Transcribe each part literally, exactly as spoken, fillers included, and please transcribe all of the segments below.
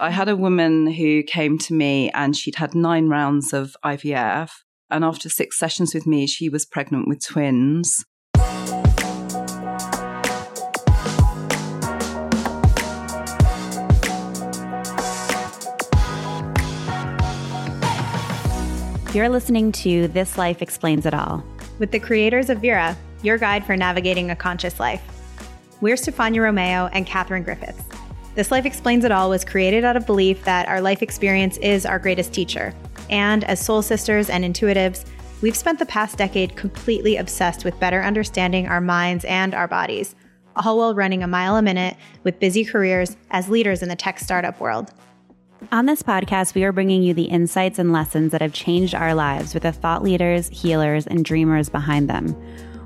I had a woman who came to me and she'd had nine rounds of I V F. And after six sessions with me, she was pregnant with twins. You're listening to This Life Explains It All. With the creators of Vera, your guide for navigating a conscious life. We're Stefania Romeo and Catherine Griffiths. This Life Explains It All was created out of belief that our life experience is our greatest teacher. And as soul sisters and intuitives, we've spent the past decade completely obsessed with better understanding our minds and our bodies, all while running a mile a minute with busy careers as leaders in the tech startup world. On this podcast, we are bringing you the insights and lessons that have changed our lives with the thought leaders, healers, and dreamers behind them.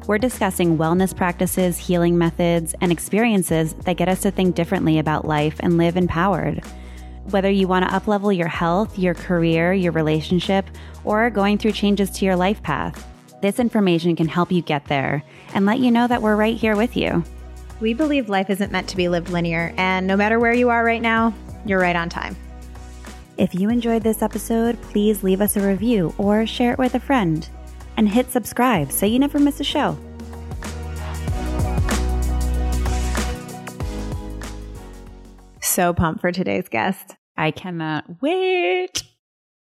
We're discussing wellness practices, healing methods, and experiences that get us to think differently about life and live empowered. Whether you want to uplevel your health, your career, your relationship, or are going through changes to your life path, this information can help you get there and let you know that we're right here with you. We believe life isn't meant to be lived linear, and no matter where you are right now, you're right on time. If you enjoyed this episode, please leave us a review or share it with a friend. And hit subscribe so you never miss a show. So pumped for today's guest. I cannot wait.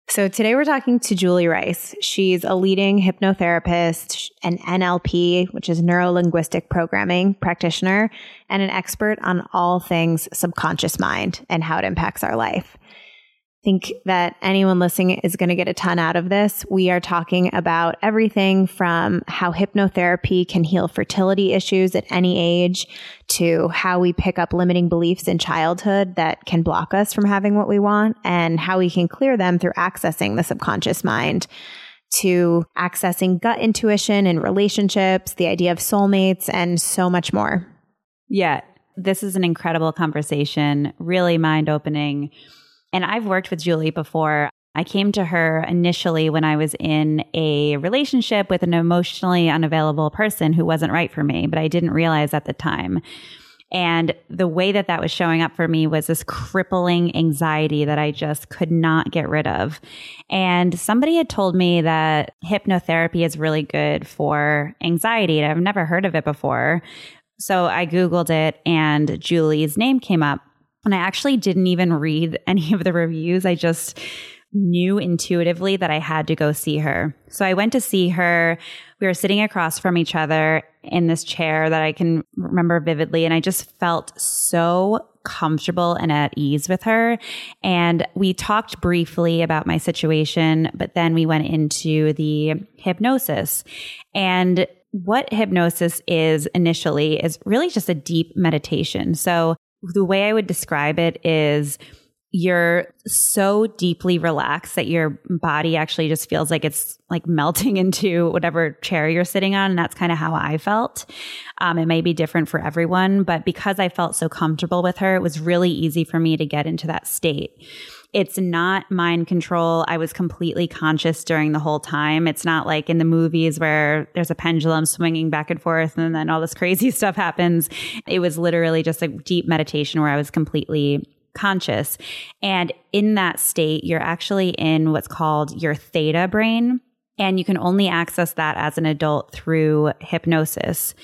So today we're talking to Julie Rice. She's a leading hypnotherapist, an N L P, which is neuro-linguistic programming practitioner, and an expert on all things subconscious mind and how it impacts our life. Think that anyone listening is going to get a ton out of this. We are talking about everything from how hypnotherapy can heal fertility issues at any age to how we pick up limiting beliefs in childhood that can block us from having what we want and how we can clear them through accessing the subconscious mind, to accessing gut intuition and relationships, the idea of soulmates, and so much more. Yeah, this is an incredible conversation, really mind-opening. And I've worked with Julie before. I came to her initially when I was in a relationship with an emotionally unavailable person who wasn't right for me, but I didn't realize at the time. And the way that that was showing up for me was this crippling anxiety that I just could not get rid of. And somebody had told me that hypnotherapy is really good for anxiety, and I've never heard of it before. So I Googled it and Julie's name came up. And I actually didn't even read any of the reviews. I just knew intuitively that I had to go see her. So I went to see her. We were sitting across from each other in this chair that I can remember vividly. And I just felt so comfortable and at ease with her. And we talked briefly about my situation, but then we went into the hypnosis. And what hypnosis is initially is really just a deep meditation. So the way I would describe it is you're so deeply relaxed that your body actually just feels like it's like melting into whatever chair you're sitting on. And that's kind of how I felt. Um, it may be different for everyone, but because I felt so comfortable with her, it was really easy for me to get into that state. It's not mind control. I was completely conscious during the whole time. It's not like in the movies where there's a pendulum swinging back and forth and then all this crazy stuff happens. It was literally just a deep meditation where I was completely conscious. And in that state, you're actually in what's called your theta brain, and you can only access that as an adult through hypnosis.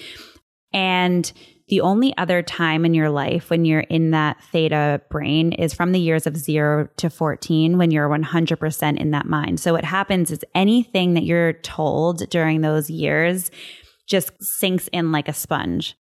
And the only other time in your life when you're in that theta brain is from the years of zero to fourteen when you're one hundred percent in that mind. So what happens is anything that you're told during those years just sinks in like a sponge.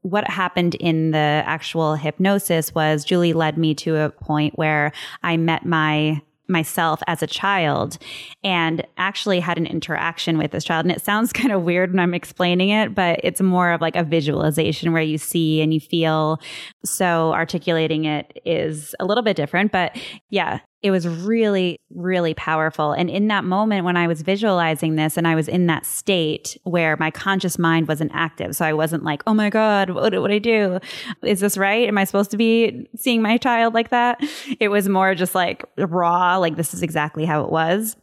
What happened in the actual hypnosis was Julie led me to a point where I met my myself as a child and actually had an interaction with this child. And it sounds kind of weird when I'm explaining it, but it's more of like a visualization where you see and you feel. So articulating it is a little bit different, but yeah, it was really, really powerful. And in that moment when I was visualizing this and I was in that state where my conscious mind wasn't active, so I wasn't like, oh my God, what would I do? Is this right? Am I supposed to be seeing my child like that? It was more just like raw, like this is exactly how it was.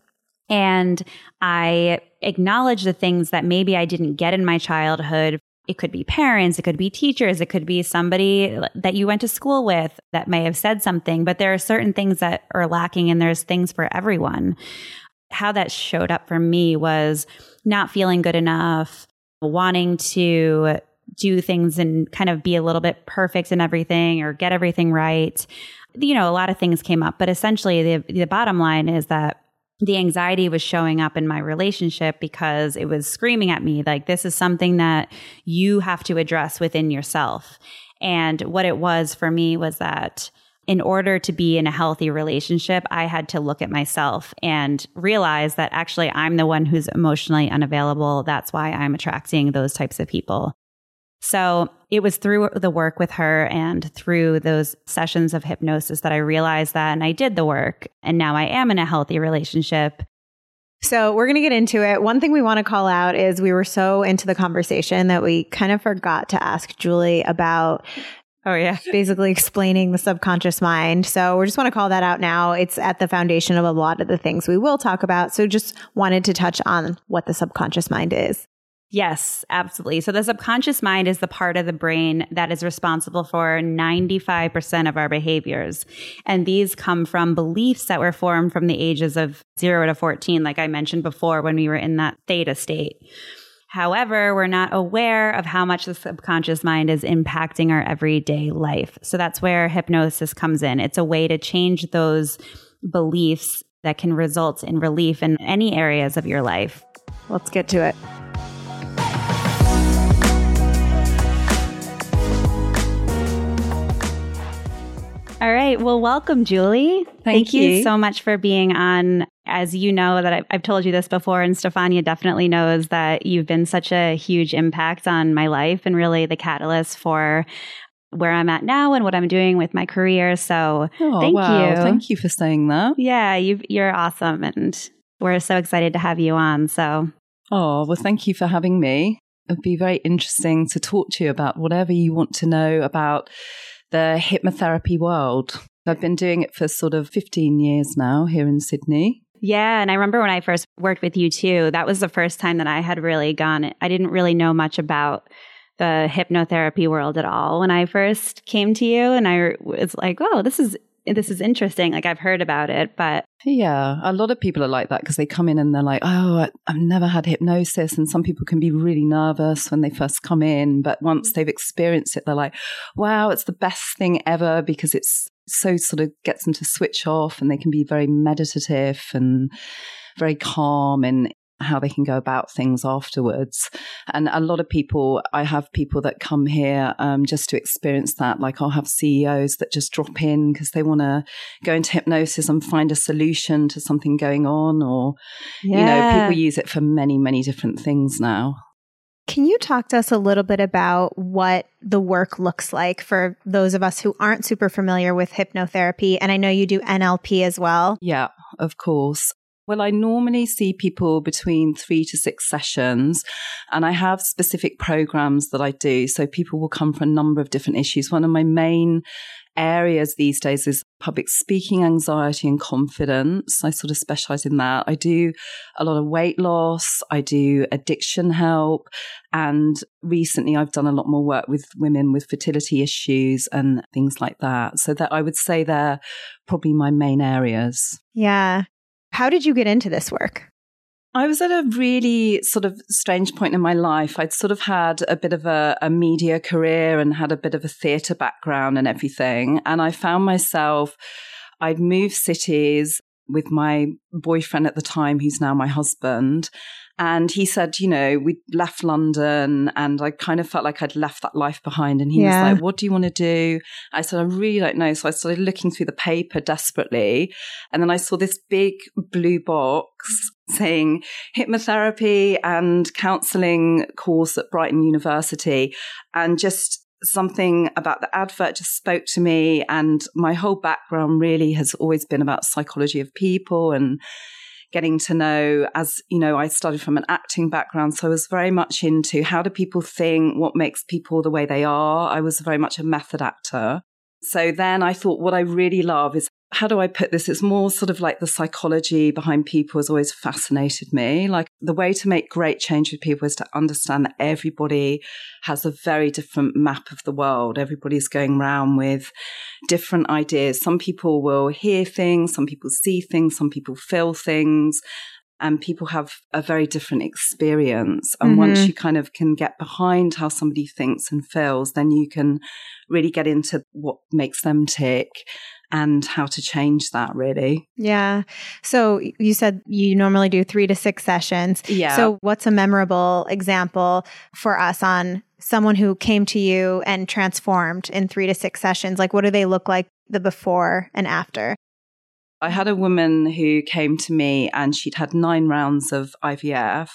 And I acknowledged the things that maybe I didn't get in my childhood. It could be parents, it could be teachers, it could be somebody that you went to school with that may have said something, but there are certain things that are lacking and there's things for everyone. How that showed up for me was not feeling good enough, wanting to do things and kind of be a little bit perfect in everything or get everything right. You know, a lot of things came up, but essentially the the bottom line is that the anxiety was showing up in my relationship because it was screaming at me like, this is something that you have to address within yourself. And what it was for me was that in order to be in a healthy relationship, I had to look at myself and realize that actually I'm the one who's emotionally unavailable. That's why I'm attracting those types of people. So it was through the work with her and through those sessions of hypnosis that I realized that, and I did the work, and now I am in a healthy relationship. So we're going to get into it. One thing we want to call out is we were so into the conversation that we kind of forgot to ask Julie about Oh, yeah. basically explaining the subconscious mind. So we just want to call that out now. It's at the foundation of a lot of the things we will talk about. So just wanted to touch on what the subconscious mind is. Yes, absolutely. So the subconscious mind is the part of the brain that is responsible for ninety-five percent of our behaviors. And these come from beliefs that were formed from the ages of zero to fourteen, like I mentioned before, when we were in that theta state. However, we're not aware of how much the subconscious mind is impacting our everyday life. So that's where hypnosis comes in. It's a way to change those beliefs that can result in relief in any areas of your life. Let's get to it. All right. Well, welcome, Julie. Thank, Thank you. you so much for being on. As you know, that I've, I've told you this before, and Stefania definitely knows that you've been such a huge impact on my life and really the catalyst for where I'm at now and what I'm doing with my career. So oh, thank wow. you. Thank you for saying that. Yeah, you've, you're awesome. And we're so excited to have you on. So, oh, well, thank you for having me. It'd be very interesting to talk to you about whatever you want to know about the hypnotherapy world. I've been doing it for sort of fifteen years now here in Sydney. Yeah. And I remember when I first worked with you too, that was the first time that I had really gone, I didn't really know much about the hypnotherapy world at all when I first came to you. And I was like, oh, this is, this is interesting. Like I've heard about it, but. Yeah. A lot of people are like that because they come in and they're like, oh, I've never had hypnosis. And some people can be really nervous when they first come in. But once they've experienced it, they're like, wow, it's the best thing ever because it's, so sort of gets them to switch off and they can be very meditative and very calm in how they can go about things afterwards. And a lot of people, I have people that come here um, just to experience that. Like I'll have C E Os that just drop in because they want to go into hypnosis and find a solution to something going on or, yeah. you know, people use it for many, many different things now. Can you talk to us a little bit about what the work looks like for those of us who aren't super familiar with hypnotherapy? And I know you do N L P as well. Yeah, of course. Well, I normally see people between three to six sessions, and I have specific programs that I do. So people will come for a number of different issues. One of my main areas these days is public speaking, anxiety and confidence. I sort of specialize in that. I do a lot of weight loss. I do addiction help. And recently I've done a lot more work with women with fertility issues and things like that. So that I would say they're probably my main areas. Yeah. How did you get into this work? I was at a really sort of strange point in my life. I'd sort of had a bit of a, a media career and had a bit of a theatre background and everything. And I found myself, I'd moved cities with my boyfriend at the time, who's now my husband. And he said, you know, we left London and I kind of felt like I'd left that life behind. And he yeah. was like, what do you want to do? I said, I really don't know. So I started looking through the paper desperately. And then I saw this big blue box saying hypnotherapy and counselling course at Brighton University. And just something about the advert just spoke to me. And my whole background really has always been about psychology of people and getting to know, as you know, I started from an acting background. So I was very much into how do people think, what makes people the way they are. I was very much a method actor. So then I thought what I really love is how do I put this? It's more sort of like the psychology behind people has always fascinated me. Like the way to make great change with people is to understand that everybody has a very different map of the world. Everybody's going around with different ideas. Some people will hear things, some people see things, some people feel things, and people have a very different experience. And mm-hmm. once you kind of can get behind how somebody thinks and feels, then you can really get into what makes them tick and how to change that, really. Yeah. So you said you normally do three to six sessions. Yeah. So what's a memorable example for us on someone who came to you and transformed in three to six sessions? Like, what do they look like, the before and after? I had a woman who came to me and she'd had nine rounds of I V F.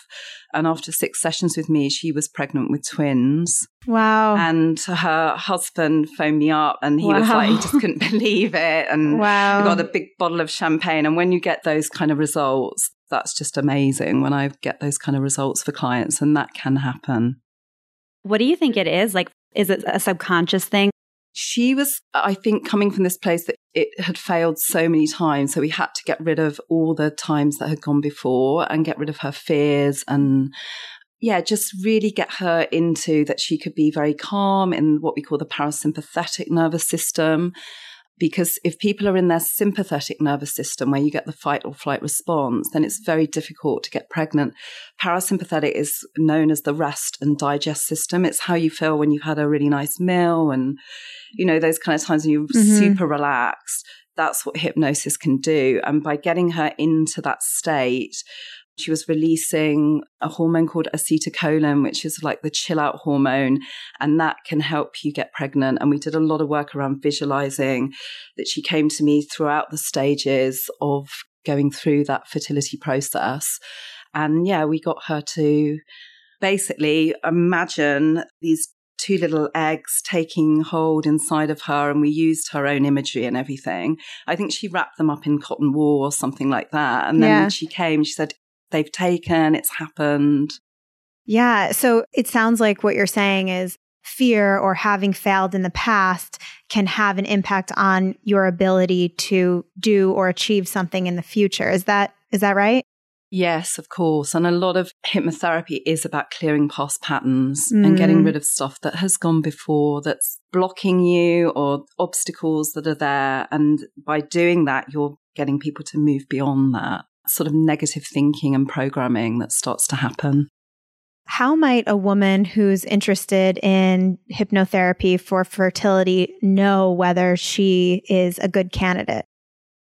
And after six sessions with me, she was pregnant with twins. Wow. And her husband phoned me up and he wow. was like, he just couldn't believe it. And wow. we got a big bottle of champagne. And when you get those kind of results, that's just amazing when I get those kind of results for clients. And that can happen. What do you think it is? Like, is it a subconscious thing? She was, I think, coming from this place that it had failed so many times. So we had to get rid of all the times that had gone before and get rid of her fears and, yeah, just really get her into that she could be very calm in what we call the parasympathetic nervous system. Because if people are in their sympathetic nervous system where you get the fight or flight response, then it's very difficult to get pregnant. Parasympathetic is known as the rest and digest system. It's how you feel when you've had a really nice meal and, you know, those kind of times when you're mm-hmm. super relaxed. That's what hypnosis can do. And by getting her into that state, she was releasing a hormone called acetylcholine, which is like the chill out hormone, and that can help you get pregnant. And we did a lot of work around visualizing that. She came to me throughout the stages of going through that fertility process. And yeah, we got her to basically imagine these two little eggs taking hold inside of her, and we used her own imagery and everything. I think she wrapped them up in cotton wool or something like that. And then yeah. when she came, she said, they've taken, it's happened. Yeah. So it sounds like what you're saying is fear or having failed in the past can have an impact on your ability to do or achieve something in the future. Is that is that right? Yes, of course. And a lot of hypnotherapy is about clearing past patterns mm. and getting rid of stuff that has gone before, that's blocking you or obstacles that are there. And by doing that, you're getting people to move beyond that sort of negative thinking and programming that starts to happen. How might a woman who's interested in hypnotherapy for fertility know whether she is a good candidate?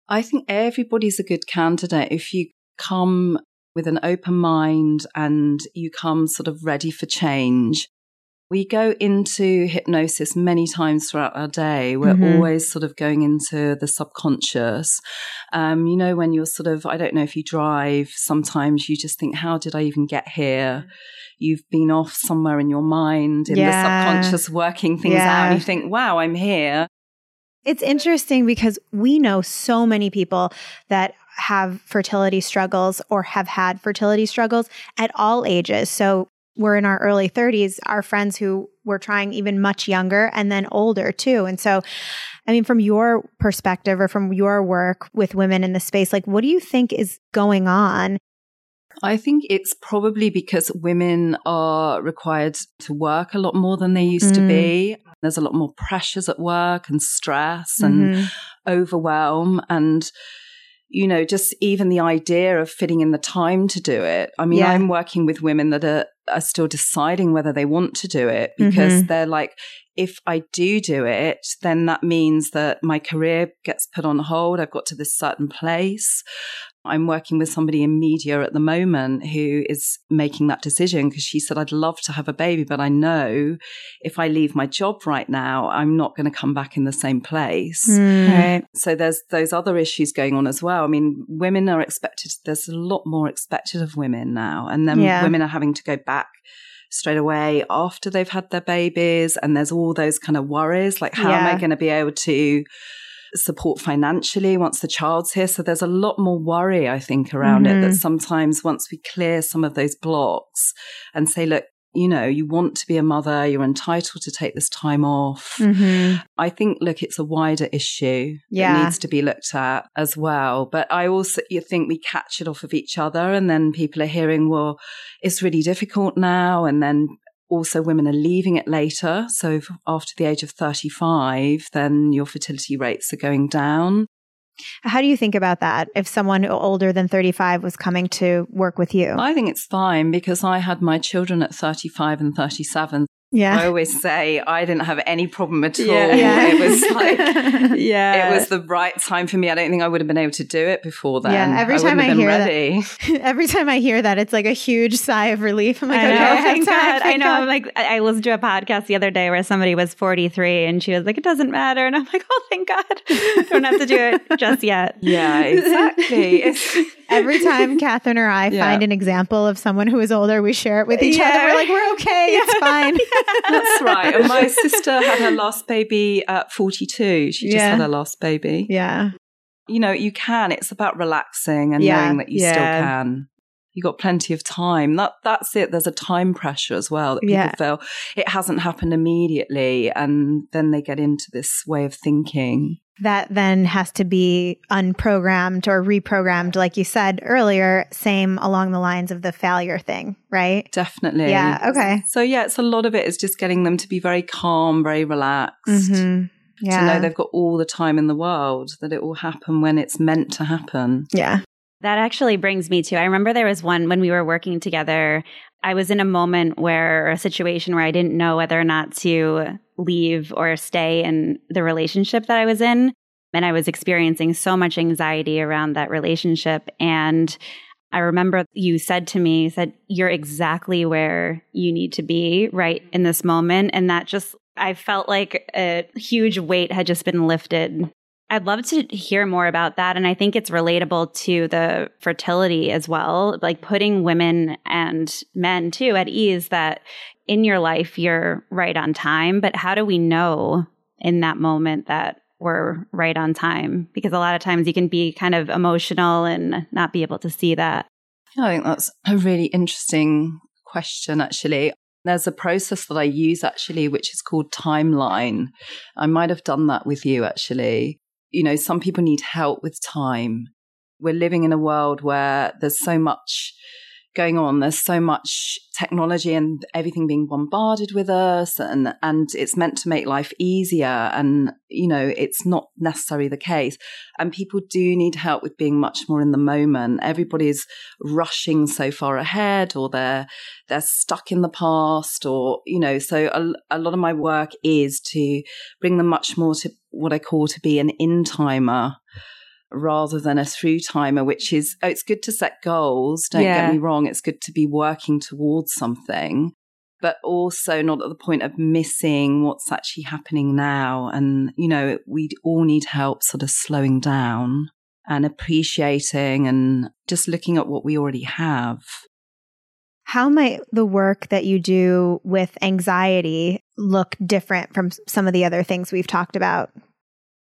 I think everybody's a good candidate if you come with an open mind and you come sort of ready for change. We go into hypnosis many times throughout our day. We're mm-hmm. always sort of going into the subconscious. Um, you know, when you're sort of, I don't know if you drive, sometimes you just think, how did I even get here? You've been off somewhere in your mind, in yeah. the subconscious, working things yeah. out. And you think, wow, I'm here. It's interesting because we know so many people that have fertility struggles or have had fertility struggles at all ages. So we're in our early thirties, our friends who were trying even much younger and then older too. And so, I mean, from your perspective or from your work with women in the space, like, what do you think is going on? I think it's probably because women are required to work a lot more than they used mm. to be. There's a lot more pressures at work and stress mm-hmm. and overwhelm and, you know, just even the idea of fitting in the time to do it. I mean, yeah. I'm working with women that are, are still deciding whether they want to do it because mm-hmm. they're like, if I do do it, then that means that my career gets put on hold. I've got to this certain place. I'm working with somebody in media at the moment who is making that decision because she said, I'd love to have a baby, but I know if I leave my job right now, I'm not going to come back in the same place. Mm. Right. So there's those other issues going on as well. I mean, women are expected, there's a lot more expected of women now. And then yeah. women are having to go back straight away after they've had their babies. And there's all those kind of worries, like how yeah. am I going to be able to support financially once the child's here? So there's a lot more worry, I think, around mm-hmm. it, that sometimes once we clear some of those blocks and say, look, you know, you want to be a mother, you're entitled to take this time off. Mm-hmm. I think, look, it's a wider issue yeah. that needs to be looked at as well. But I also you think we catch it off of each other, and then people are hearing, well, it's really difficult now. And then also women are leaving it later. So if after the age of thirty-five, then your fertility rates are going down. How do you think about that if someone older than thirty-five was coming to work with you? I think it's fine because I had my children at thirty-five and thirty-seven. Yeah. I always say I didn't have any problem at all. Yeah. Yeah. It was like, yeah. It was the right time for me. I don't think I would have been able to do it before then. Yeah. Every I time I hear ready. that, every time I hear that, it's like a huge sigh of relief. I'm like, I know. Okay, thank God. I know. I'm like, I listened to a podcast the other day where somebody was forty-three and she was like, it doesn't matter. And I'm like, oh, thank God. I don't have to do it just yet. Yeah, exactly. It's- every time Catherine or I yeah. find an example of someone who is older, we share it with each yeah. other. We're like, we're okay. Yeah. It's fine. Yeah. That's right. And my sister had her last baby at forty-two. She just yeah. had her last baby. Yeah. You know, you can. It's about relaxing and yeah. knowing that you yeah. still can. You got plenty of time. That That's it. There's a time pressure as well that people yeah. feel it hasn't happened immediately. And then they get into this way of thinking. That then has to be unprogrammed or reprogrammed, like you said earlier, same along the lines of the failure thing, right? Definitely. Yeah. Okay. So, yeah, it's a lot of it is just getting them to be very calm, very relaxed, mm-hmm. yeah. to know they've got all the time in the world, that it will happen when it's meant to happen. Yeah. That actually brings me to, I remember there was one when we were working together, I was in a moment where, or a situation where I didn't know whether or not to leave or stay in the relationship that I was in. And I was experiencing so much anxiety around that relationship. And I remember you said to me, you said, you're exactly where you need to be right in this moment. And that just, I felt like a huge weight had just been lifted. I'd love to hear more about that. And I think it's relatable to the fertility as well, like putting women and men too at ease that in your life, you're right on time. But how do we know in that moment that we're right on time? Because a lot of times you can be kind of emotional and not be able to see that. I think that's a really interesting question, actually. There's a process that I use, actually, which is called timeline. I might have done that with you, actually. You know, some people need help with time. We're living in a world where there's so much going on. There's so much technology and everything being bombarded with us, and, and it's meant to make life easier. And, you know, it's not necessarily the case. And people do need help with being much more in the moment. Everybody's rushing so far ahead, or they're, they're stuck in the past, or, you know, so a, a lot of my work is to bring them much more to what I call to be an in-timer rather than a through timer, which is, oh, it's good to set goals. Don't yeah. get me wrong. It's good to be working towards something, but also not at the point of missing what's actually happening now. And, you know, we all need help sort of slowing down and appreciating and just looking at what we already have. How might the work that you do with anxiety look different from some of the other things we've talked about?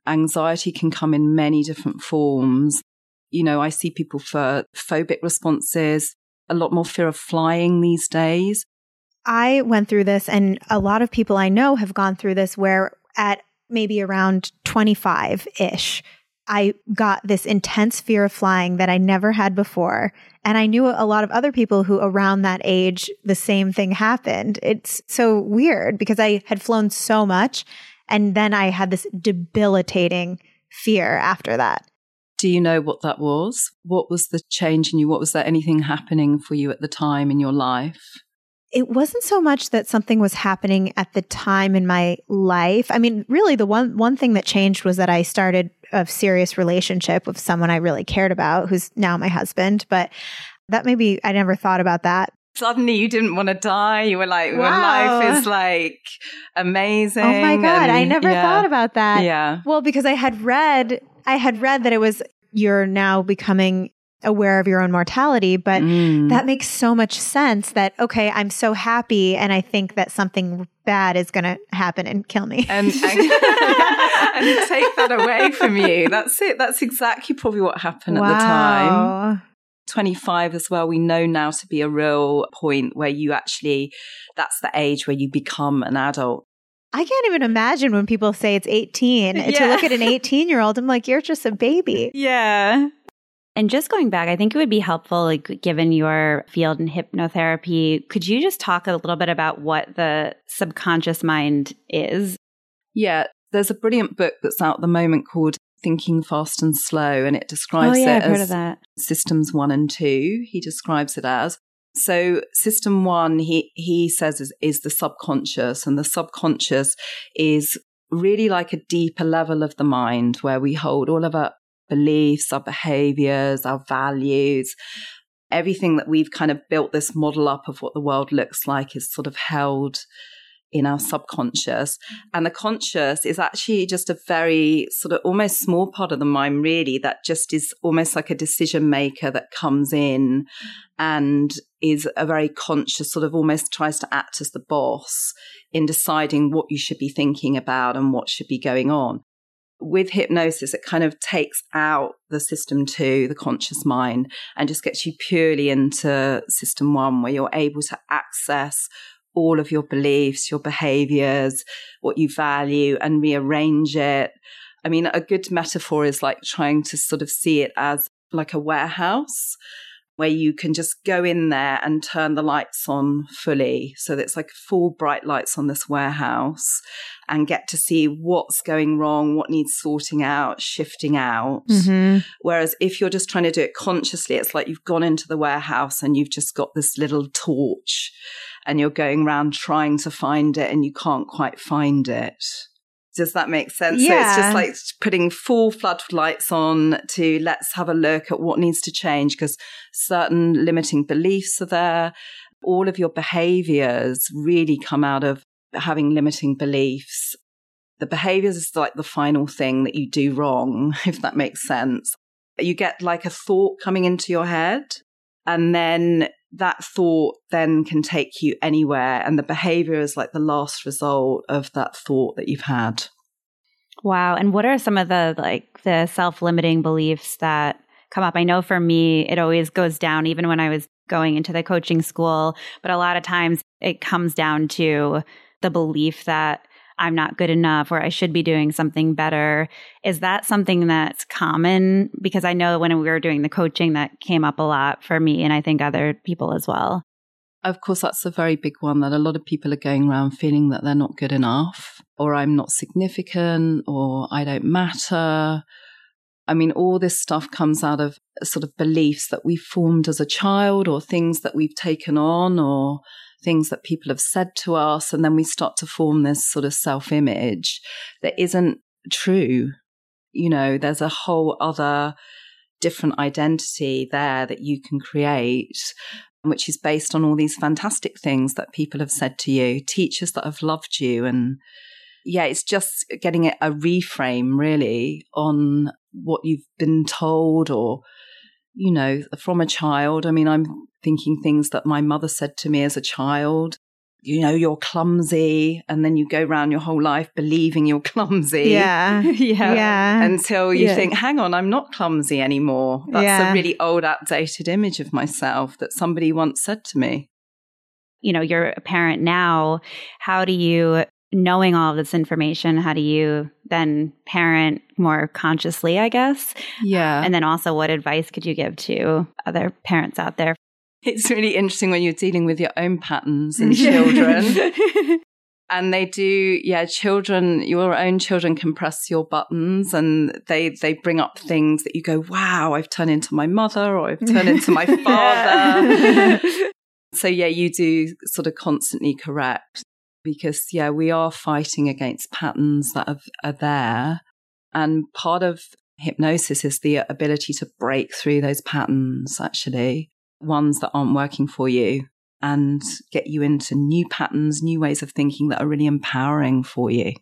Anxiety can come in many different forms. You know, I see people for phobic responses, a lot more fear of flying these days. I went through this, and a lot of people I know have gone through this, where at maybe around twenty-five-ish, I got this intense fear of flying that I never had before. And I knew a lot of other people who around that age, the same thing happened. It's so weird because I had flown so much. And then I had this debilitating fear after that. Do you know what that was? What was the change in you? What was there anything happening for you at the time in your life? It wasn't so much that something was happening at the time in my life. I mean, really, the one one thing that changed was that I started a serious relationship with someone I really cared about, who's now my husband. But that maybe I never thought about that. Suddenly you didn't want to die. You were like, wow. Well, life is like amazing. Oh my God. And, I never yeah. thought about that. Yeah. Well, because I had read, I had read that it was, you're now becoming aware of your own mortality, but mm. that makes so much sense that, okay, I'm so happy. And I think that something bad is going to happen and kill me. And, and, and take that away from you. That's it. That's exactly probably what happened wow. at the time. twenty-five as well, we know now to be a real point where you actually, that's the age where you become an adult. I can't even imagine when people say it's eighteen. Yeah. To look at an eighteen-year-old, I'm like, you're just a baby. Yeah. And just going back, I think it would be helpful, like given your field in hypnotherapy, could you just talk a little bit about what the subconscious mind is? Yeah. There's a brilliant book that's out at the moment called Thinking Fast And Slow, and it describes oh, yeah, it I've as heard of systems one and two. He describes it as. So system one, he, he says, is, is the subconscious, and the subconscious is really like a deeper level of the mind where we hold all of our beliefs, our behaviors, our values, everything that we've kind of built this model up of what the world looks like is sort of held in our subconscious. And the conscious is actually just a very sort of almost small part of the mind, really, that just is almost like a decision maker that comes in and is a very conscious, sort of almost tries to act as the boss in deciding what you should be thinking about and what should be going on. With hypnosis, it kind of takes out the system two, the conscious mind, and just gets you purely into system one, where you're able to access all of your beliefs, your behaviors, what you value, and rearrange it. I mean, a good metaphor is like trying to sort of see it as like a warehouse where you can just go in there and turn the lights on fully. So that it's like full bright lights on this warehouse and get to see what's going wrong, what needs sorting out, shifting out. Mm-hmm. Whereas if you're just trying to do it consciously, it's like you've gone into the warehouse and you've just got this little torch and you're going around trying to find it and you can't quite find it. Does that make sense? Yeah. So it's just like putting full floodlights on to let's have a look at what needs to change, because certain limiting beliefs are there. All of your behaviors really come out of having limiting beliefs. The behaviors is like the final thing that you do wrong, if that makes sense. You get like a thought coming into your head, and then that thought then can take you anywhere. And the behavior is like the last result of that thought that you've had. Wow. And what are some of the like the self-limiting beliefs that come up? I know for me, it always goes down, even when I was going into the coaching school. But a lot of times it comes down to the belief that I'm not good enough or I should be doing something better. Is that something that's common? Because I know when we were doing the coaching, that came up a lot for me and I think other people as well. Of course, that's a very big one that a lot of people are going around feeling that they're not good enough, or I'm not significant, or I don't matter. I mean, all this stuff comes out of sort of beliefs that we formed as a child, or things that we've taken on, or things that people have said to us, and then we start to form this sort of self-image that isn't true. You know, there's a whole other different identity there that you can create, which is based on all these fantastic things that people have said to you, teachers that have loved you. And yeah, it's just getting a reframe really on what you've been told, or you know, from a child. I mean, I'm thinking things that my mother said to me as a child, you know, you're clumsy. And then you go around your whole life believing you're clumsy. Yeah. yeah. yeah. Until you yeah. think, hang on, I'm not clumsy anymore. That's yeah. a really old, outdated image of myself that somebody once said to me. You know, you're a parent now. How do you, knowing all of this information, how do you then parent more consciously, I guess? Yeah. And then also, what advice could you give to other parents out there? It's really interesting when you're dealing with your own patterns and children. And they do, yeah, children, your own children can press your buttons, and they they bring up things that you go, wow, I've turned into my mother, or I've turned into my father. So, yeah, you do sort of constantly correct. Because, yeah, we are fighting against patterns that are, are there. And part of hypnosis is the ability to break through those patterns, actually, ones that aren't working for you, and get you into new patterns, new ways of thinking that are really empowering for you.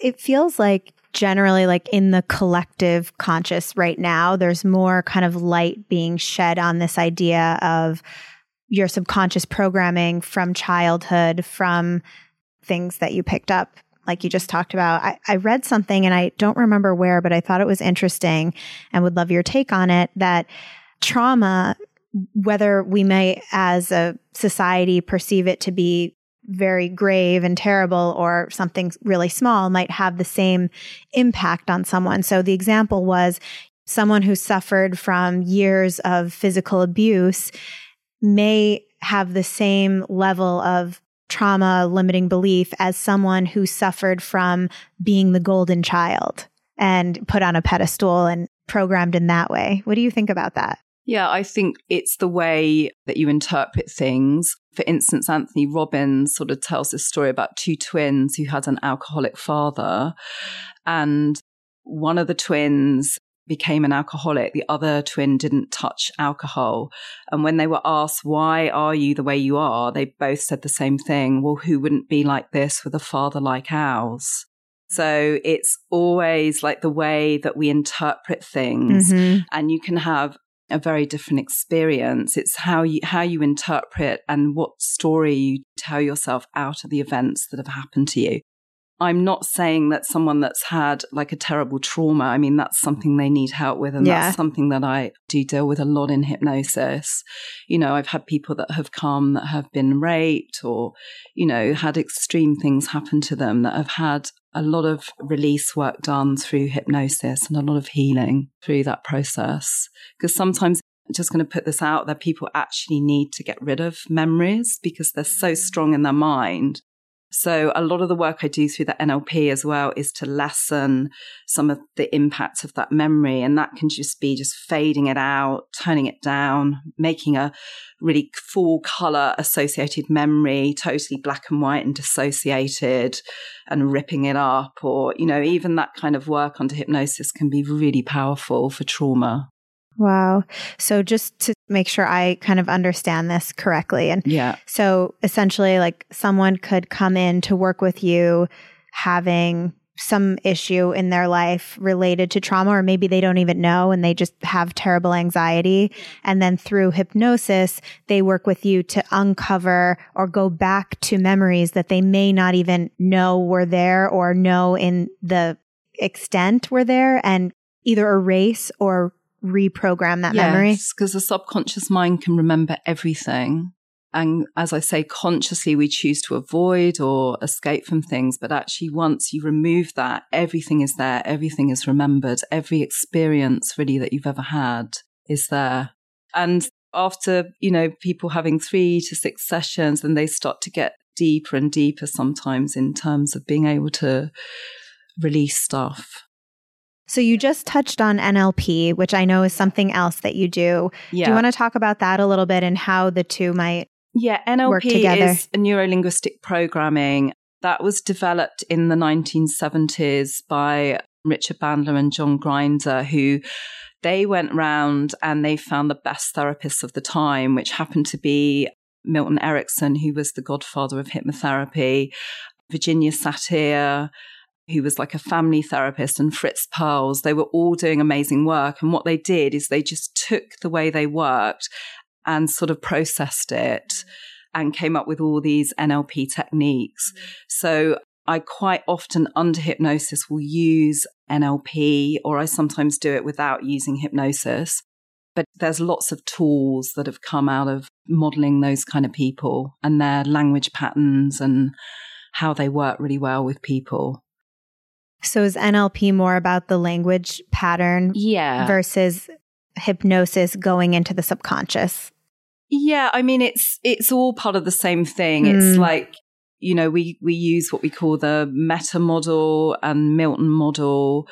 It feels like generally like in the collective conscious right now, there's more kind of light being shed on this idea of your subconscious programming from childhood, from things that you picked up, like you just talked about. I, I read something and I don't remember where, but I thought it was interesting and would love your take on it, that trauma, whether we may as a society perceive it to be very grave and terrible or something really small, might have the same impact on someone. So the example was someone who suffered from years of physical abuse may have the same level of trauma, limiting belief as someone who suffered from being the golden child and put on a pedestal and programmed in that way. What do you think about that? Yeah, I think it's the way that you interpret things. For instance, Anthony Robbins sort of tells this story about two twins who had an alcoholic father, and one of the twins became an alcoholic. The other twin didn't touch alcohol. And when they were asked, why are you the way you are? They both said the same thing. Well, who wouldn't be like this with a father like ours? So it's always like the way that we interpret things. Mm-hmm. And you can have a very different experience. It's how you how you interpret and what story you tell yourself out of the events that have happened to you. I'm not saying that someone that's had like a terrible trauma, I mean, that's something they need help with. And yeah. that's something that I do deal with a lot in hypnosis. You know, I've had people that have come that have been raped or, you know, had extreme things happen to them, that have had a lot of release work done through hypnosis and a lot of healing through that process. Because sometimes, I'm just going to put this out there, people actually need to get rid of memories because they're so strong in their mind. So a lot of the work I do through the N L P as well is to lessen some of the impacts of that memory. And that can just be just fading it out, turning it down, making a really full color associated memory, totally black and white and dissociated, and ripping it up. Or, you know, even that kind of work under hypnosis can be really powerful for trauma. Wow. So just to make sure I kind of understand this correctly. And yeah. So essentially, like, someone could come in to work with you having some issue in their life related to trauma, or maybe they don't even know and they just have terrible anxiety. And then through hypnosis, they work with you to uncover or go back to memories that they may not even know were there, or know in the extent were there, and either erase or reprogram that yes, memory? Yes, because the subconscious mind can remember everything. And as I say, consciously we choose to avoid or escape from things. But actually, once you remove that, everything is there. Everything is remembered. Every experience really that you've ever had is there. And after, you know, people having three to six sessions, then they start to get deeper and deeper sometimes in terms of being able to release stuff. So you just touched on N L P, which I know is something else that you do. Yeah. Do you want to talk about that a little bit and how the two might yeah, N L P work together? N L P is neuro-linguistic programming that was developed in the nineteen seventies by Richard Bandler and John Grinder, who they went round and they found the best therapists of the time, which happened to be Milton Erickson, who was the godfather of hypnotherapy, Virginia Satir, who was like a family therapist, and Fritz Perls. They were all doing amazing work. And what they did is they just took the way they worked and sort of processed it and came up with all these N L P techniques. So I quite often under hypnosis will use N L P, or I sometimes do it without using hypnosis. But there's lots of tools that have come out of modeling those kind of people and their language patterns and how they work really well with people. So is N L P more about the language pattern yeah. versus hypnosis going into the subconscious? Yeah, I mean, it's it's all part of the same thing. Mm. It's like, you know, we, we use what we call the meta model and Milton model,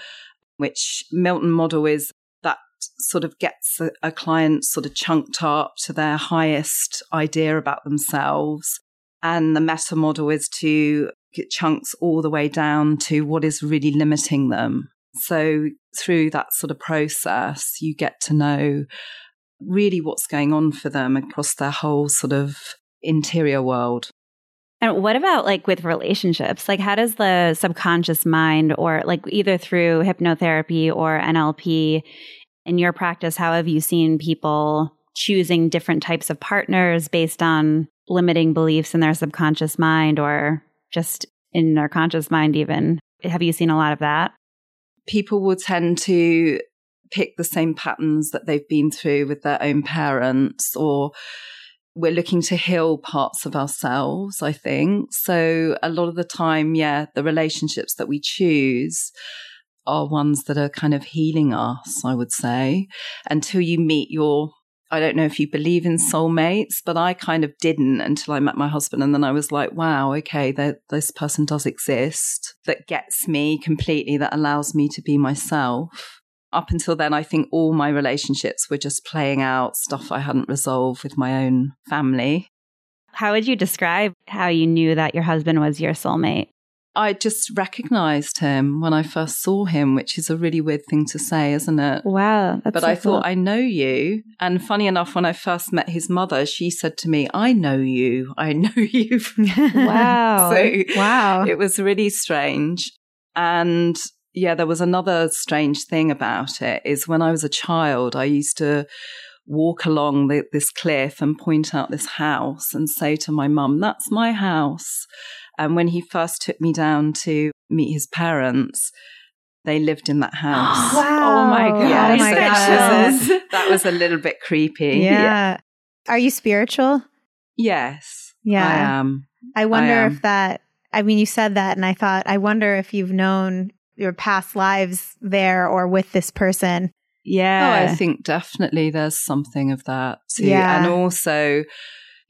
which Milton model is that sort of gets a, a client sort of chunked up to their highest idea about themselves. And the meta model is to get chunks all the way down to what is really limiting them. So through that sort of process, you get to know really what's going on for them across their whole sort of interior world. And what about like with relationships? Like, how does the subconscious mind, or like either through hypnotherapy or N L P in your practice, how have you seen people choosing different types of partners based on limiting beliefs in their subconscious mind, or just in their conscious mind even? Have you seen a lot of that? People will tend to pick the same patterns that they've been through with their own parents, or we're looking to heal parts of ourselves, I think. So a lot of the time, yeah, the relationships that we choose are ones that are kind of healing us, I would say, until you meet your, I don't know if you believe in soulmates, but I kind of didn't until I met my husband. And then I was like, wow, okay, this person does exist that gets me completely, that allows me to be myself. Up until then, I think all my relationships were just playing out stuff I hadn't resolved with my own family. How would you describe how you knew that your husband was your soulmate? I just recognized him when I first saw him, which is a really weird thing to say, isn't it? Wow. That's but so I cool. thought, I know you. And funny enough, when I first met his mother, she said to me, I know you. I know you. Wow. so wow. It was really strange. And yeah, there was another strange thing about it is when I was a child, I used to walk along the, this cliff and point out this house and say to my mum, that's my house. And when he first took me down to meet his parents, they lived in that house. Wow. Oh my God. Yeah, oh my God. That was a little bit creepy. Yeah. yeah. Are you spiritual? Yes. Yeah. I am. I wonder I am. if that, I mean, you said that and I thought, I wonder if you've known your past lives there or with this person. Yeah. Oh, I think definitely there's something of that too. Yeah. And also,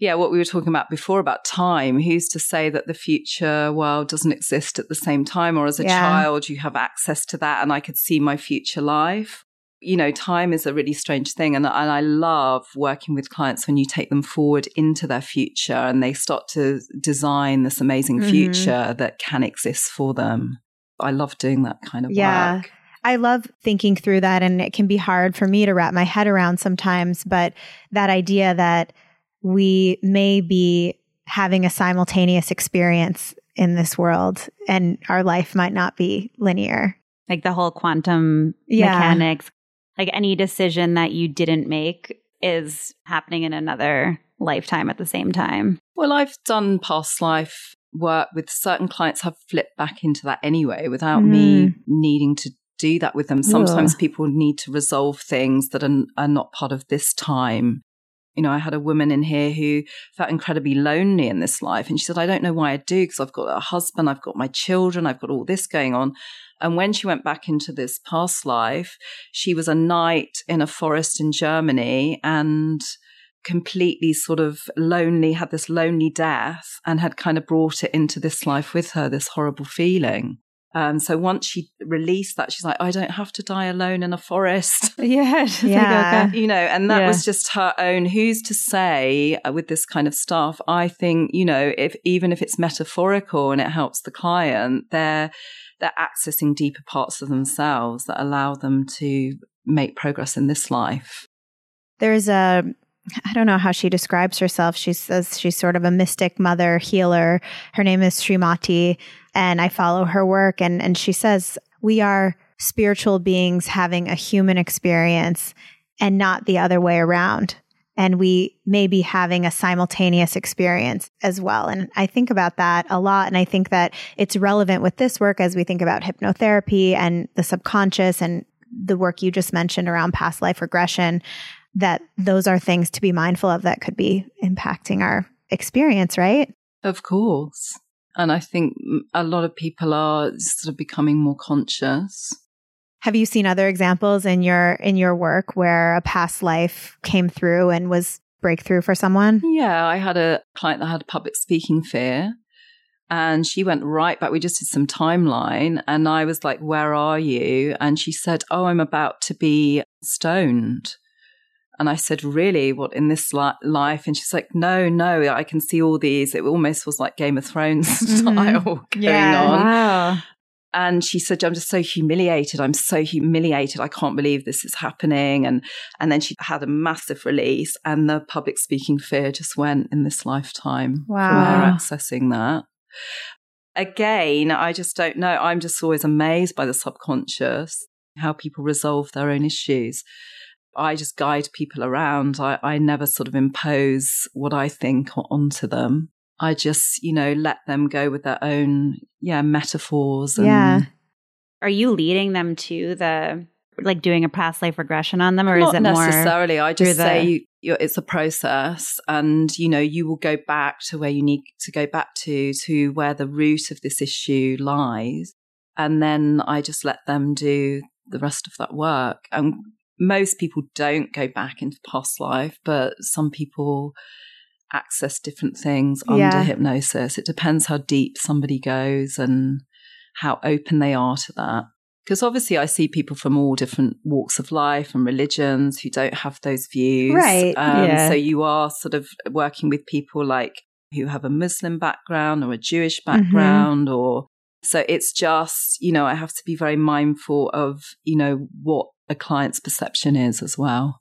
yeah, what we were talking about before about time, who's to say that the future world doesn't exist at the same time, or as a yeah. child, you have access to that and I could see my future life. You know, time is a really strange thing. And, and I love working with clients when you take them forward into their future and they start to design this amazing mm-hmm. future that can exist for them. I love doing that kind of yeah. work. I love thinking through that, and it can be hard for me to wrap my head around sometimes, but that idea that we may be having a simultaneous experience in this world and our life might not be linear. Like the whole quantum yeah. mechanics, like any decision that you didn't make is happening in another lifetime at the same time. Well, I've done past life work with certain clients, have flipped back into that anyway without mm. me needing to do that with them. Sometimes Ugh. people need to resolve things that are, are not part of this time. You know, I had a woman in here who felt incredibly lonely in this life. And she said, I don't know why I do, because I've got a husband, I've got my children, I've got all this going on. And when she went back into this past life, she was a knight in a forest in Germany and completely sort of lonely, had this lonely death and had kind of brought it into this life with her, this horrible feeling. Um, so once she released that, she's like, I don't have to die alone in a forest. Yeah. yeah. Like, okay. You know, and that yeah. was just her own, who's to say uh, with this kind of stuff, I think, you know, if even if it's metaphorical and it helps the client, they're, they're accessing deeper parts of themselves that allow them to make progress in this life. There's a, I don't know how she describes herself. She says she's sort of a mystic mother healer. Her name is Srimati, and I follow her work. And, and she says, we are spiritual beings having a human experience and not the other way around. And we may be having a simultaneous experience as well. And I think about that a lot. And I think that it's relevant with this work as we think about hypnotherapy and the subconscious and the work you just mentioned around past life regression, that those are things to be mindful of that could be impacting our experience, right? Of course. And I think a lot of people are sort of becoming more conscious. Have you seen other examples in your in your work where a past life came through and was breakthrough for someone? Yeah, I had a client that had public speaking fear. And she went right back. We just did some timeline. And I was like, where are you? And she said, oh, I'm about to be stoned. And I said, really, what, in this li- life? And she's like, no, no, I can see all these. It almost was like Game of Thrones style mm-hmm. going yeah, on. Wow. And she said, I'm just so humiliated. I'm so humiliated. I can't believe this is happening. And and then she had a massive release and the public speaking fear just went in this lifetime. Wow. For her accessing that. Again, I just don't know. I'm just always amazed by the subconscious, how people resolve their own issues. I just guide people around. I, I never sort of impose what I think onto them. I just, you know, let them go with their own, yeah, metaphors. And yeah. Are you leading them to the like doing a past life regression on them, or Not is it more? Not necessarily. I just the- say you, you're, it's a process, and you know you will go back to where you need to go back to, to where the root of this issue lies, and then I just let them do the rest of that work. And most people don't go back into past life, but some people access different things under yeah. hypnosis. It depends how deep somebody goes and how open they are to that. Because obviously I see people from all different walks of life and religions who don't have those views. Right. Um, yeah. So you are sort of working with people like who have a Muslim background or a Jewish background mm-hmm. or so it's just, you know, I have to be very mindful of, you know, what a client's perception is as well.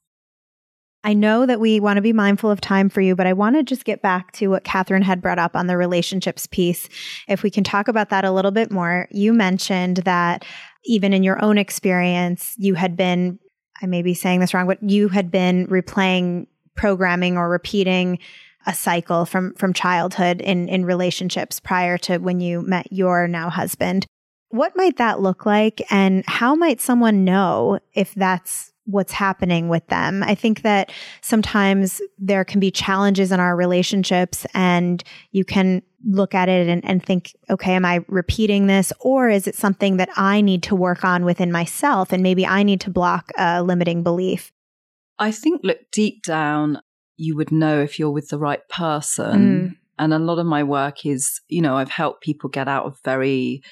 I know that we want to be mindful of time for you, but I want to just get back to what Catherine had brought up on the relationships piece. If we can talk about that a little bit more, you mentioned that even in your own experience, you had been, I may be saying this wrong, but you had been replaying, programming or repeating a cycle from, from childhood in, in relationships prior to when you met your now husband. What might that look like, and how might someone know if that's what's happening with them? I think that sometimes there can be challenges in our relationships, and you can look at it and, and think, okay, am I repeating this, or is it something that I need to work on within myself, and maybe I need to block a limiting belief? I think, look, deep down, you would know if you're with the right person. Mm. And a lot of my work is, you know, I've helped people get out of very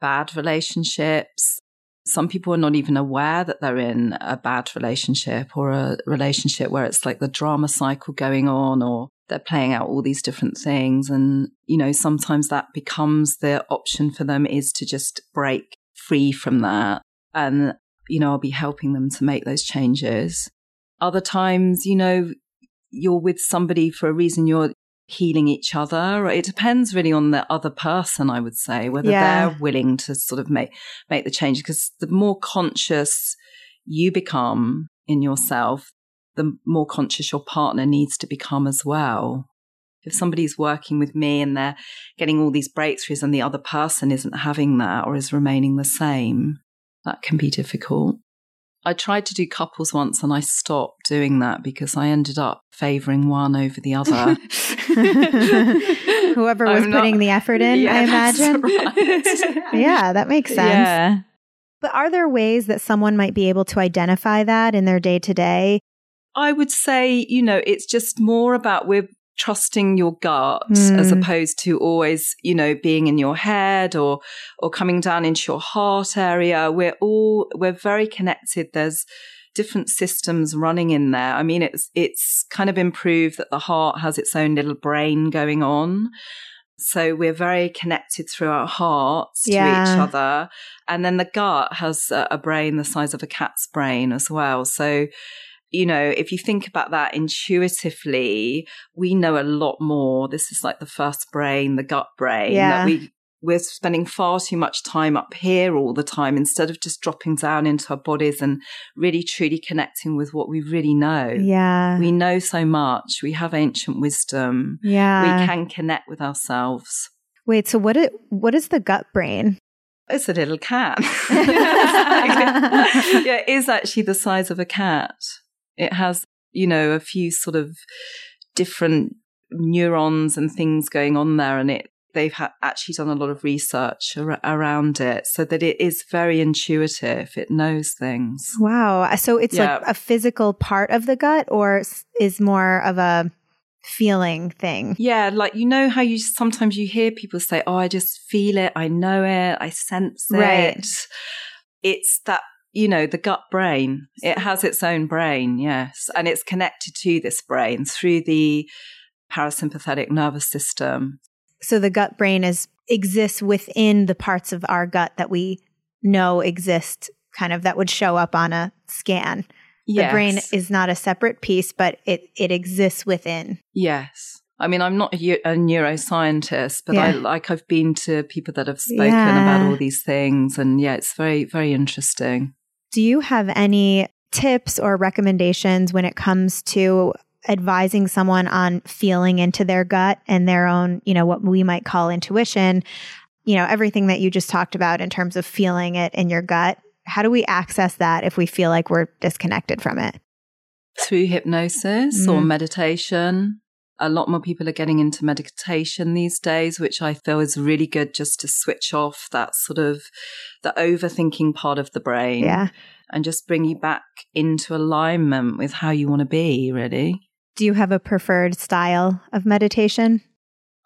bad relationships. Some people are not even aware that they're in a bad relationship or a relationship where it's like the drama cycle going on, or they're playing out all these different things. And, you know, sometimes that becomes the option for them is to just break free from that. And, you know, I'll be helping them to make those changes. Other times, you know, you're with somebody for a reason, you're healing each other. It depends really on the other person, I would say, whether yeah. they're willing to sort of make, make the change. Because the more conscious you become in yourself, the more conscious your partner needs to become as well. If somebody's working with me and they're getting all these breakthroughs and the other person isn't having that or is remaining the same, that can be difficult. I tried to do couples once and I stopped doing that because I ended up favouring one over the other. Whoever was I'm putting not, the effort in, yeah, I imagine. Right. Yeah, that makes sense. Yeah. But are there ways that someone might be able to identify that in their day-to-day? I would say, you know, it's just more about we're trusting your gut mm. as opposed to always, you know, being in your head or or coming down into your heart area. We're all we're very connected. There's different systems running in there. I mean, it's it's kind of been proved that the heart has its own little brain going on. So we're very connected through our hearts yeah. to each other. And then the gut has a, a brain the size of a cat's brain as well. So you know, if you think about that intuitively, we know a lot more. This is like the first brain, the gut brain. Yeah. That we, we're spending far too much time up here all the time instead of just dropping down into our bodies and really, truly connecting with what we really know. Yeah. We know so much. We have ancient wisdom. Yeah. We can connect with ourselves. Wait, so what? It, what is the gut brain? It's a little cat. Yeah, it is actually the size of a cat. It has, you know, a few sort of different neurons and things going on there, and it they've ha- actually done a lot of research ar- around it, so that it is very intuitive. It knows things. Wow! So it's yeah. like a physical part of the gut, or is more of a feeling thing? Yeah, like you know how you sometimes you hear people say, "Oh, I just feel it. I know it. I sense it." Right. It's that. You know, the gut brain, it has its own brain, yes. And it's connected to this brain through the parasympathetic nervous system. So the gut brain is exists within the parts of our gut that we know exist, kind of that would show up on a scan. Yes. The brain is not a separate piece, but it, it exists within. Yes. I mean, I'm not a, a neuroscientist, but yeah. I like I've been to people that have spoken yeah. about all these things. And yeah, it's very, very interesting. Do you have any tips or recommendations when it comes to advising someone on feeling into their gut and their own, you know, what we might call intuition, you know, everything that you just talked about in terms of feeling it in your gut? How do we access that if we feel like we're disconnected from it? Through hypnosis mm. or meditation. A lot more people are getting into meditation these days, which I feel is really good just to switch off that sort of the overthinking part of the brain. Yeah. And just bring you back into alignment with how you want to be, really. Do you have a preferred style of meditation?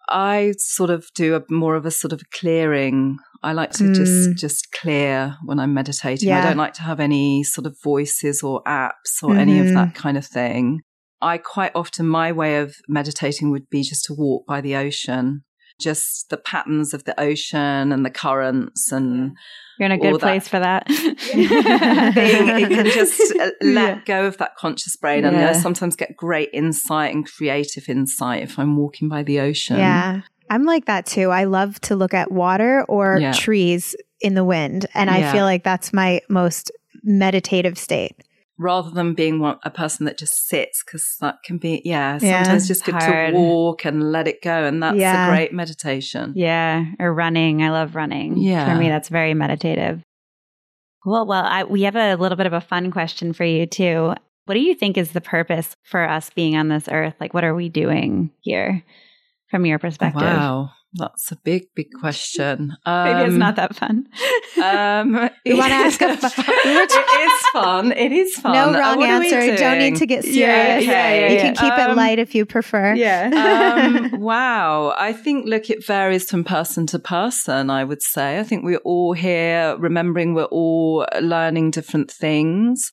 I sort of do a more of a sort of clearing. I like to mm. just just clear when I'm meditating. Yeah. I don't like to have any sort of voices or apps or mm-hmm. any of that kind of thing. I quite often, my way of meditating would be just to walk by the ocean, just the patterns of the ocean and the currents and You're in a good place that. for that. It can just let yeah. go of that conscious brain. And yeah. I sometimes get great insight and creative insight if I'm walking by the ocean. Yeah, I'm like that too. I love to look at water or yeah. trees in the wind. And yeah. I feel like that's my most meditative state. Rather than being one, a person that just sits, because that can be, yeah, sometimes yeah, just good hard. to walk and let it go. And that's yeah. a great meditation. Yeah. Or running. I love running. Yeah. For me, that's very meditative. Well, well, I, we have a little bit of a fun question for you too. What do you think is the purpose for us being on this earth? Like, what are we doing here from your perspective? Wow. That's a big, big question. Um, Maybe it's not that fun. Um, you want to ask a fun? It is fun. It is fun. No wrong uh, answer. You don't need to get serious. Yeah, okay, yeah, yeah. You can keep um, it light if you prefer. Yeah. um, wow. I think, look, it varies from person to person, I would say. I think we're all here remembering we're all learning different things.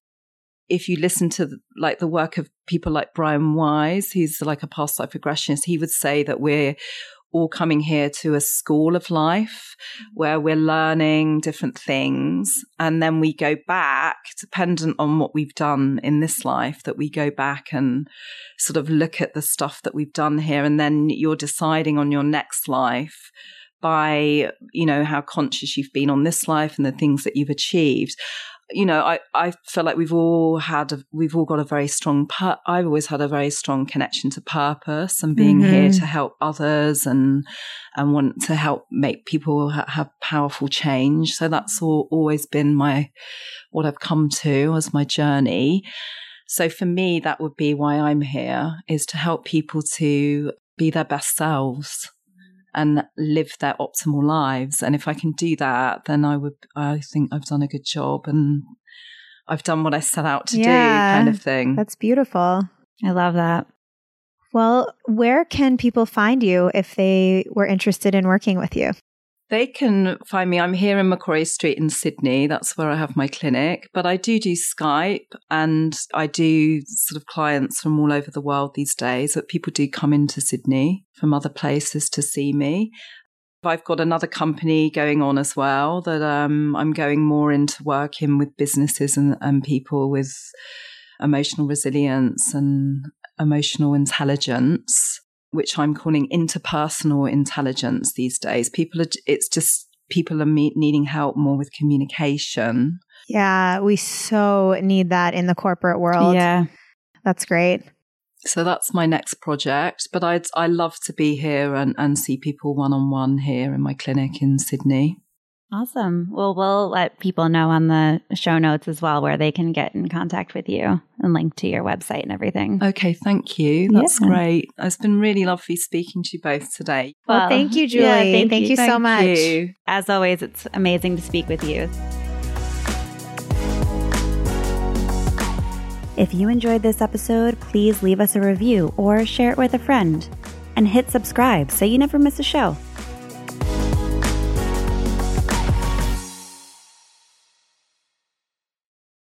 If you listen to like the work of people like Brian Weiss, he's like a past life regressionist, he would say that we're all coming here to a school of life where we're learning different things. And then we go back, dependent on what we've done in this life, that we go back and sort of look at the stuff that we've done here. And then you're deciding on your next life by, you know, how conscious you've been on this life and the things that you've achieved. You know, I, I feel like we've all had, a, we've all got a very strong, pur- I've always had a very strong connection to purpose and being mm-hmm. here to help others and and want to help make people ha- have powerful change. So that's all, always been my, what I've come to as my journey. So for me, that would be why I'm here, is to help people to be their best selves and live their optimal lives. And if I can do that, then I would, I think I've done a good job and I've done what I set out to yeah, do kind of thing. That's beautiful. I love that. Well, where can people find you if they were interested in working with you? They can find me. I'm here in Macquarie Street in Sydney. That's where I have my clinic. But I do do Skype and I do sort of clients from all over the world these days. But people do come into Sydney from other places to see me. I've got another company going on as well that um, I'm going more into working with businesses and, and people with emotional resilience and emotional intelligence, which I'm calling interpersonal intelligence these days. People are, it's just people are me- needing help more with communication. Yeah, we so need that in the corporate world. Yeah. That's great. So that's my next project. But I'd, I love to be here and, and see people one-on-one here in my clinic in Sydney. Awesome. Well, we'll let people know on the show notes as well where they can get in contact with you and link to your website and everything. Okay. Thank you. That's yeah. great. It's been really lovely speaking to you both today. Well, well thank you, Julie. Yeah, thank, thank you, you thank so much. You. As always, it's amazing to speak with you. If you enjoyed this episode, please leave us a review or share it with a friend and hit subscribe so you never miss a show.